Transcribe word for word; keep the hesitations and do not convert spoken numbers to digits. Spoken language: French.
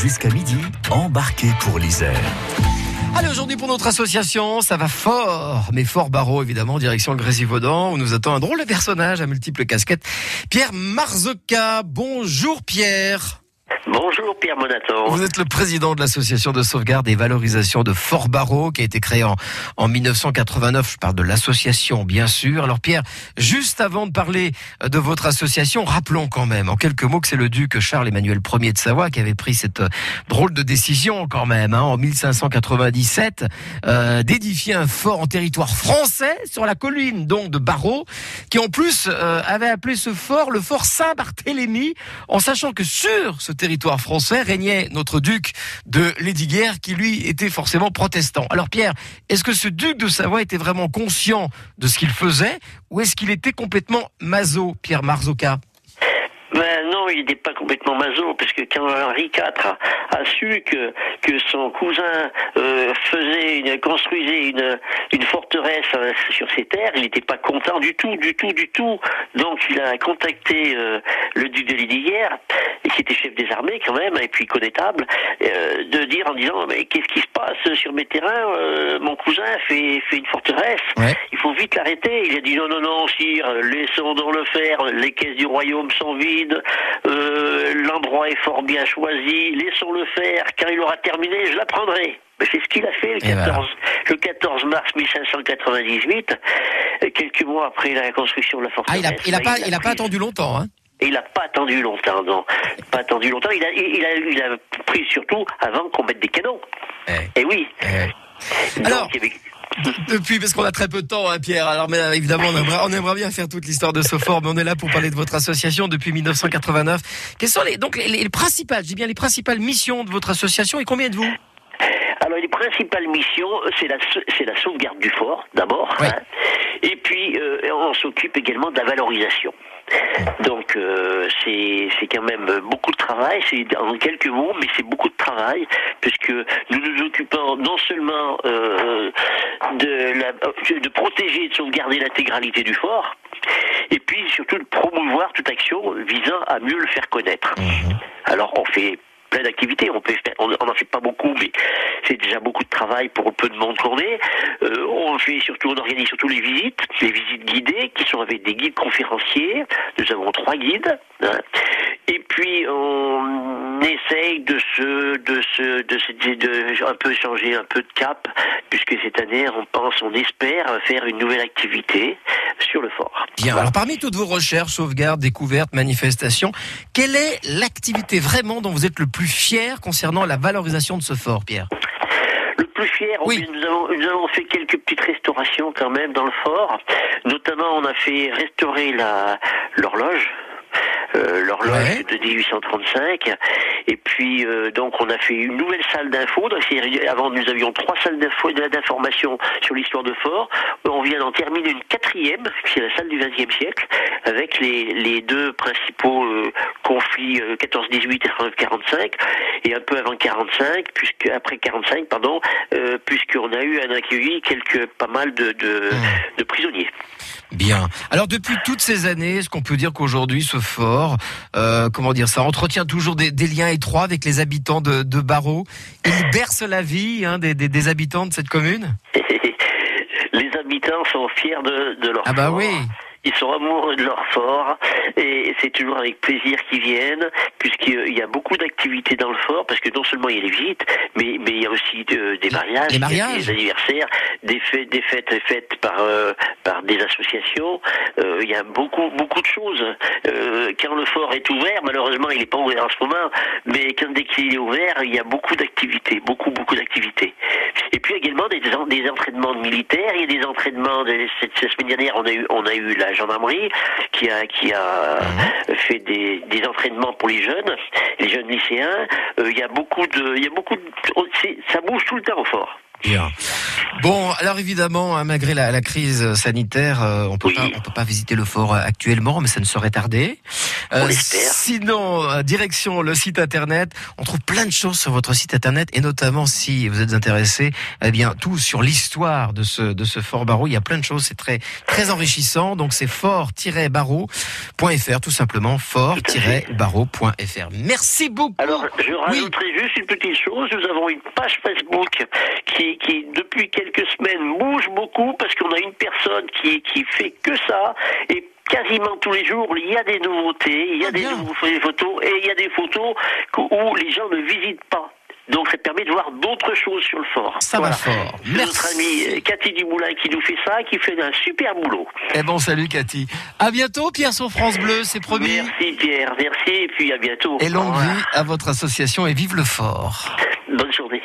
Jusqu'à midi, embarquez pour l'Isère. Allez, aujourd'hui pour notre association, ça va fort, mais fort barreau évidemment, direction le Grésivaudan, où nous attend un drôle de personnage à multiples casquettes, Pierre Marzocca. Bonjour Pierre. Bonjour Pierre Monaton. Vous êtes le président de l'association de sauvegarde et valorisation de Fort Barreau, qui a été créée en, en mille neuf cent quatre-vingt-neuf. Je parle de l'association, bien sûr. Alors Pierre, juste avant de parler de votre association, rappelons quand même, en quelques mots, que c'est le duc Charles-Emmanuel Ier de Savoie qui avait pris cette drôle de décision, quand même, hein, en mille cinq cent quatre-vingt-dix-sept, euh, d'édifier un fort en territoire français, sur la colline donc de Barreau, qui en plus euh, avait appelé ce fort le fort Saint-Barthélemy, en sachant que sur ce territoire français régnait notre duc de Lesdiguières, qui lui était forcément protestant. Alors Pierre, est-ce que ce duc de Savoie était vraiment conscient de ce qu'il faisait, ou est-ce qu'il était complètement maso, Pierre Marzocca? Ben non, il n'est pas complètement maso, parce que quand Henri quatre a, a su que que son cousin euh, faisait une, construisait une une forteresse euh, sur ses terres, il n'était pas content du tout, du tout, du tout. Donc il a contacté euh, le duc de Lesdiguières, qui était chef des armées quand même, et puis connétable, euh, de dire en disant mais qu'est-ce qui se passe sur mes terrains, euh, mon cousin fait fait une forteresse, ouais. Il faut vite l'arrêter. Il a dit non non non, sire, laissons donc le faire. Les caisses du royaume sont vides. Euh, l'endroit est fort bien choisi, laissons-le faire, quand il aura terminé, je la prendrai. C'est ce qu'il a fait le quatorze, voilà. Le quatorze mars mille cinq cent quatre-vingt-dix-huit, quelques mois après la construction de la forteresse. Ah, il n'a pas, il a il a pas attendu longtemps, hein. Il n'a pas attendu longtemps, non. Pas attendu longtemps, il a, il a, il a pris surtout avant qu'on mette des canons. Eh. Et oui. Eh. Donc, alors... Depuis, parce qu'on a très peu de temps, hein, Pierre. Alors, mais évidemment, on aimerait, on aimerait bien faire toute l'histoire de ce fort, mais on est là pour parler de votre association depuis mille neuf cent quatre-vingt-neuf. Quelles sont les, donc les, les principales, je dis bien les principales missions de votre association, et combien êtes-vous ? Alors, les principales missions, c'est la, c'est la sauvegarde du fort, d'abord. Oui. Hein, et puis, euh, on s'occupe également de la valorisation. Donc, euh, c'est, c'est quand même beaucoup de travail, c'est en quelques mots, mais c'est beaucoup de travail, puisque nous nous occupons non seulement euh, de, la, de protéger et de sauvegarder l'intégralité du fort, et puis surtout de promouvoir toute action visant à mieux le faire connaître. Alors, on fait... plein d'activités, on peut faire, on n'en fait pas beaucoup, mais c'est déjà beaucoup de travail pour le peu de monde qu'on est. Euh, on fait surtout, on organise surtout les visites, les visites guidées, qui sont avec des guides conférenciers. Nous avons trois guides, hein. Et puis on essaye de se, de se, de se, de, de un peu changer un peu de cap, puisque cette année, on pense, on espère faire une nouvelle activité sur le fort. Bien. Alors, parmi toutes vos recherches, sauvegardes, découvertes, manifestations, quelle est l'activité vraiment dont vous êtes le plus fier concernant la valorisation de ce fort, Pierre? Le plus fier, oui. nous, avons, nous avons fait quelques petites restaurations quand même dans le fort. Notamment, on a fait restaurer la, l'horloge. Euh, l'horloge ouais. de dix-huit cent trente-cinq, et puis euh, donc on a fait une nouvelle salle d'infos. Avant nous avions trois salles d'infos d'information sur l'histoire de fort, on vient d'en terminer une quatrième, qui est la salle du vingtième siècle, avec les, les deux principaux euh, conflits euh, quatorze dix-huit et quarante-cinq, et un peu avant quarante-cinq, puisque après quarante-cinq pardon, euh, puisqu'on a eu à accueillir quelques pas mal de, de, mmh. de prisonniers. Bien. Alors depuis toutes ces années, est-ce qu'on peut dire qu'aujourd'hui ce fort Euh, comment dire ça, entretient toujours des, des liens étroits avec les habitants de, de Barreau? Il berce la vie hein, des, des, des habitants de cette commune. Les habitants sont fiers de, de leur ah bah fort. Oui. Ils sont amoureux de leur fort, et c'est toujours avec plaisir qu'ils viennent, puisqu'il y a beaucoup d'activités dans le fort, parce que non seulement il y a les visites, mais, mais il y a aussi de, des mariages, mariages, des anniversaires, des fêtes, des fêtes faites par, euh, par des associations. Euh, il y a beaucoup, beaucoup de choses. Euh, quand le fort est ouvert, malheureusement il n'est pas ouvert en ce moment, mais quand dès qu'il est ouvert, il y a beaucoup d'activités, beaucoup, beaucoup d'activités. Et puis également des, des entraînements militaires, il y a des entraînements, de, cette, cette semaine dernière on a eu, on a eu la gendarmerie qui a qui a mmh. fait des, des entraînements pour les jeunes, les jeunes lycéens. Il euh, y a beaucoup de il y a beaucoup de, ça bouge tout le temps au fort. Bien. Bon, alors évidemment, hein, malgré la, la crise sanitaire, euh, on peut oui. pas, on peut pas visiter le fort actuellement, mais ça ne saurait tarder. Euh, on l'espère. Sinon, direction le site internet. On trouve plein de choses sur votre site internet, et notamment si vous êtes intéressé, eh bien tout sur l'histoire de ce de ce fort Barreau. Il y a plein de choses, c'est très très enrichissant. Donc c'est fort barreau point f r, tout simplement fort barreau point f r. Merci beaucoup. Alors je rajouterai oui. juste une petite chose. Nous avons une page Facebook qui qui depuis quelques semaines bouge beaucoup parce qu'on a une personne qui qui fait que ça, et quasiment tous les jours, il y a des nouveautés, il y a ah des nouvelles photos, et il y a des photos où les gens ne visitent pas. Donc ça permet de voir d'autres choses sur le fort. Ça voilà. va fort. C'est Merci. Notre amie Cathy Dumoulin qui nous fait ça, qui fait un super boulot. Eh bon, salut Cathy. À bientôt Pierre sur France Bleu, c'est promis. Merci Pierre, merci, et puis à bientôt. Et longue vie à votre association, et vive le fort. Bonne journée.